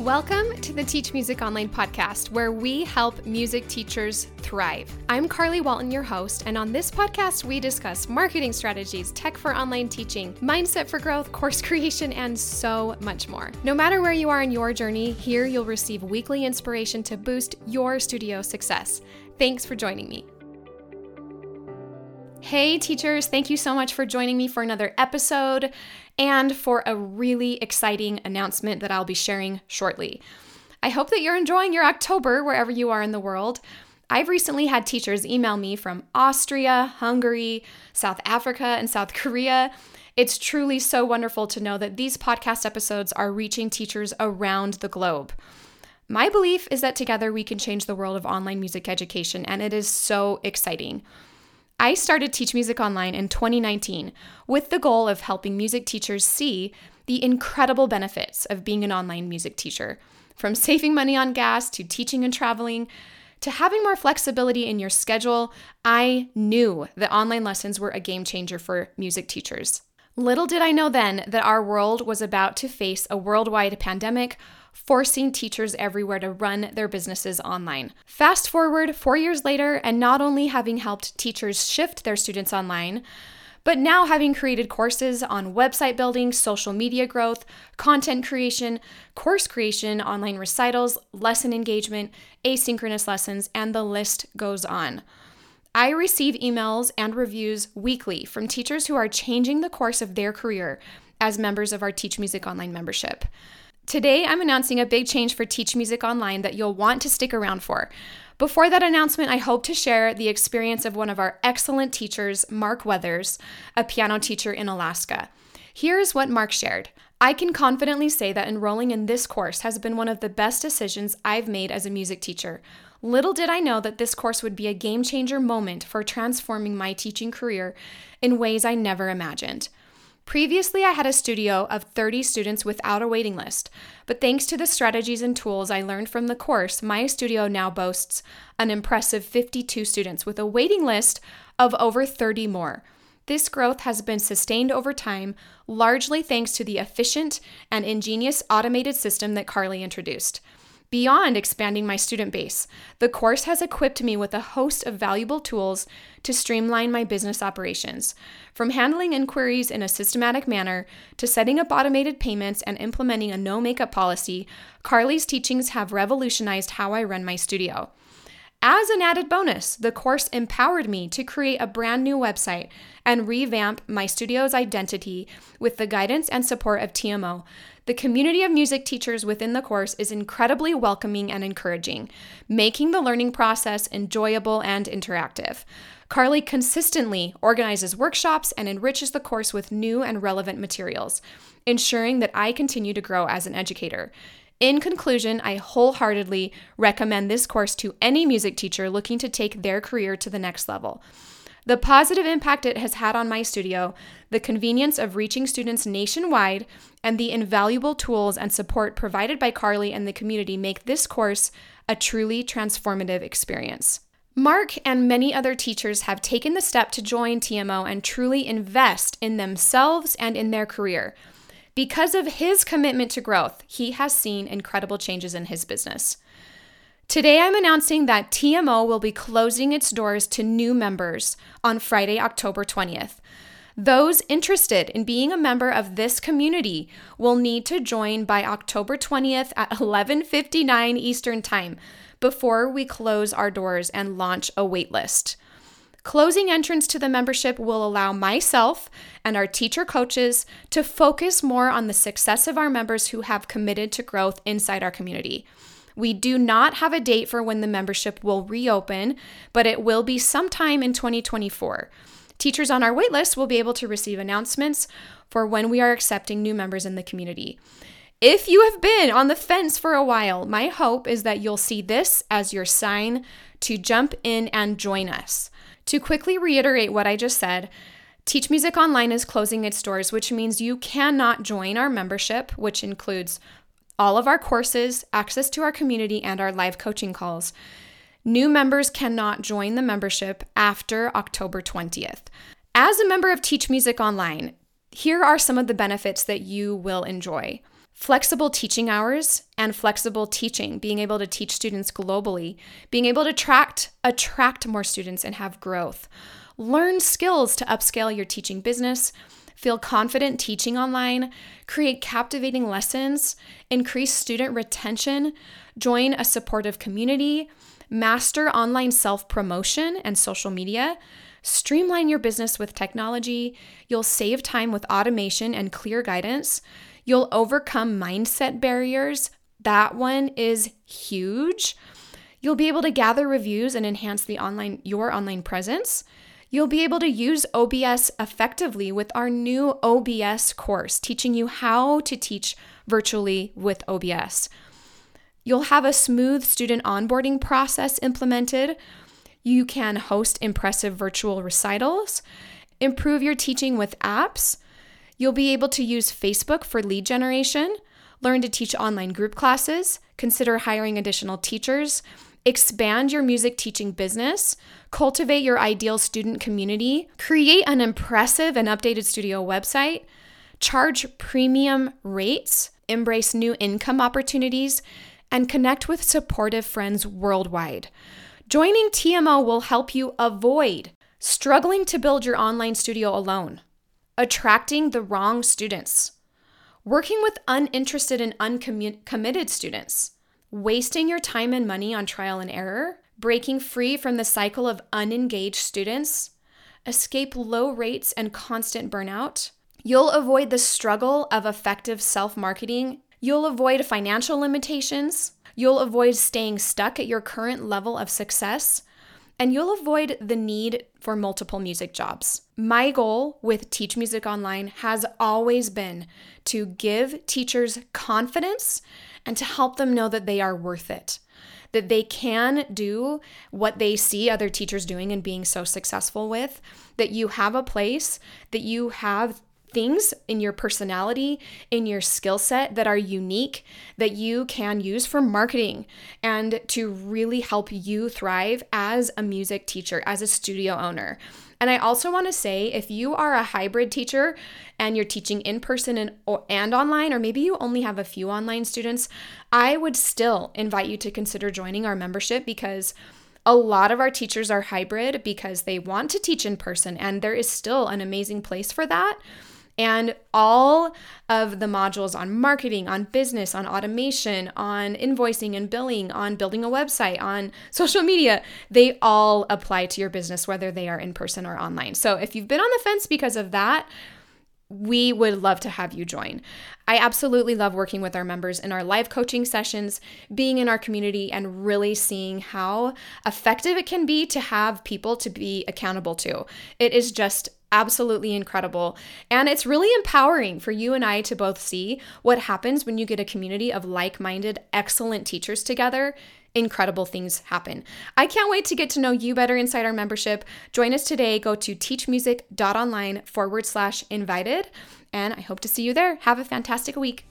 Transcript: Welcome to the Teach Music Online podcast, where we help music teachers thrive. I'm Carly Walton, your host, and on this podcast, we discuss marketing strategies, tech for online teaching, mindset for growth, course creation, and so much more. No matter where you are in your journey, here you'll receive weekly inspiration to boost your studio success. Thanks for joining me. Hey teachers, thank you so much for joining me for another episode and for a really exciting announcement that I'll be sharing shortly. I hope that you're enjoying your October wherever you are in the world. I've recently had teachers email me from Austria, Hungary, South Africa, and South Korea. It's truly so wonderful to know that these podcast episodes are reaching teachers around the globe. My belief is that together we can change the world of online music education, and it is so exciting. I started Teach Music Online in 2019 with the goal of helping music teachers see the incredible benefits of being an online music teacher, from saving money on gas to teaching and traveling to having more flexibility in your schedule. I knew that online lessons were a game changer for music teachers. Little did I know then that our world was about to face a worldwide pandemic, forcing teachers everywhere to run their businesses online. Fast forward 4 years later, and not only having helped teachers shift their students online, but now having created courses on website building, social media growth, content creation, course creation, online recitals, lesson engagement, asynchronous lessons, and the list goes on. I receive emails and reviews weekly from teachers who are changing the course of their career as members of our Teach Music Online membership. Today, I'm announcing a big change for Teach Music Online that you'll want to stick around for. Before that announcement, I hope to share the experience of one of our excellent teachers, Mark Weathers, a piano teacher in Alaska. Here's what Mark shared. I can confidently say that enrolling in this course has been one of the best decisions I've made as a music teacher. Little did I know that this course would be a game changer moment for transforming my teaching career in ways I never imagined. Previously, I had a studio of 30 students without a waiting list, but thanks to the strategies and tools I learned from the course, my studio now boasts an impressive 52 students with a waiting list of over 30 more. This growth has been sustained over time, largely thanks to the efficient and ingenious automated system that Carly introduced. Beyond expanding my student base, the course has equipped me with a host of valuable tools to streamline my business operations, from handling inquiries in a systematic manner to setting up automated payments and implementing a no-makeup policy. Carly's teachings have revolutionized how I run my studio. As an added bonus, the course empowered me to create a brand new website and revamp my studio's identity with the guidance and support of TMO. The community of music teachers within the course is incredibly welcoming and encouraging, making the learning process enjoyable and interactive. Carly consistently organizes workshops and enriches the course with new and relevant materials, ensuring that I continue to grow as an educator. In conclusion, I wholeheartedly recommend this course to any music teacher looking to take their career to the next level. The positive impact it has had on my studio, the convenience of reaching students nationwide, and the invaluable tools and support provided by Carly and the community make this course a truly transformative experience. Mark and many other teachers have taken the step to join TMO and truly invest in themselves and in their career. Because of his commitment to growth, he has seen incredible changes in his business. Today, I'm announcing that TMO will be closing its doors to new members on Friday, October 20th. Those interested in being a member of this community will need to join by October 20th at 11:59 Eastern Time before we close our doors and launch a waitlist. Closing entrance to the membership will allow myself and our teacher coaches to focus more on the success of our members who have committed to growth inside our community. We do not have a date for when the membership will reopen, but it will be sometime in 2024. Teachers on our waitlist will be able to receive announcements for when we are accepting new members in the community. If you have been on the fence for a while, my hope is that you'll see this as your sign to jump in and join us. To quickly reiterate what I just said, Teach Music Online is closing its doors, which means you cannot join our membership, which includes all of our courses, access to our community, and our live coaching calls. New members cannot join the membership after October 20th. As a member of Teach Music Online, Here are some of the benefits that you will enjoy. Flexible teaching hours and flexible teaching, being able to teach students globally, being able to attract more students and have growth. Learn skills to upscale your teaching business, feel confident teaching online, create captivating lessons, increase student retention, join a supportive community, master online self-promotion and social media, streamline your business with technology, you'll save time with automation and clear guidance, you'll overcome mindset barriers. That one is huge. You'll be able to gather reviews and enhance your online presence. You'll be able to use OBS effectively with our new OBS course, teaching you how to teach virtually with OBS. You'll have a smooth student onboarding process implemented. You can host impressive virtual recitals, improve your teaching with apps. You'll be able to use Facebook for lead generation, learn to teach online group classes, consider hiring additional teachers, expand your music teaching business, cultivate your ideal student community, create an impressive and updated studio website, charge premium rates, embrace new income opportunities, and connect with supportive friends worldwide. Joining TMO will help you avoid struggling to build your online studio alone, attracting the wrong students, working with uninterested and uncommitted students, wasting your time and money on trial and error, breaking free from the cycle of unengaged students, escape low rates and constant burnout. You'll avoid the struggle of effective self-marketing. You'll avoid financial limitations. You'll avoid staying stuck at your current level of success. And you'll avoid the need for multiple music jobs. My goal with Teach Music Online has always been to give teachers confidence and to help them know that they are worth it, that they can do what they see other teachers doing and being so successful with, that you have a place, that you have things in your personality, in your skill set that are unique that you can use for marketing and to really help you thrive as a music teacher, as a studio owner. And I also want to say, if you are a hybrid teacher and you're teaching in person and online, or maybe you only have a few online students, I would still invite you to consider joining our membership, because a lot of our teachers are hybrid because they want to teach in person, and there is still an amazing place for that. And all of the modules on marketing, on business, on automation, on invoicing and billing, on building a website, on social media, they all apply to your business, whether they are in person or online. So if you've been on the fence because of that, we would love to have you join. I absolutely love working with our members in our live coaching sessions, being in our community, and really seeing how effective it can be to have people to be accountable to. It is just absolutely incredible. And it's really empowering for you and I to both see what happens when you get a community of like-minded, excellent teachers together. Incredible things happen. I can't wait to get to know you better inside our membership. Join us today. Go to teachmusic.online/invited, and I hope to see you there. Have a fantastic week.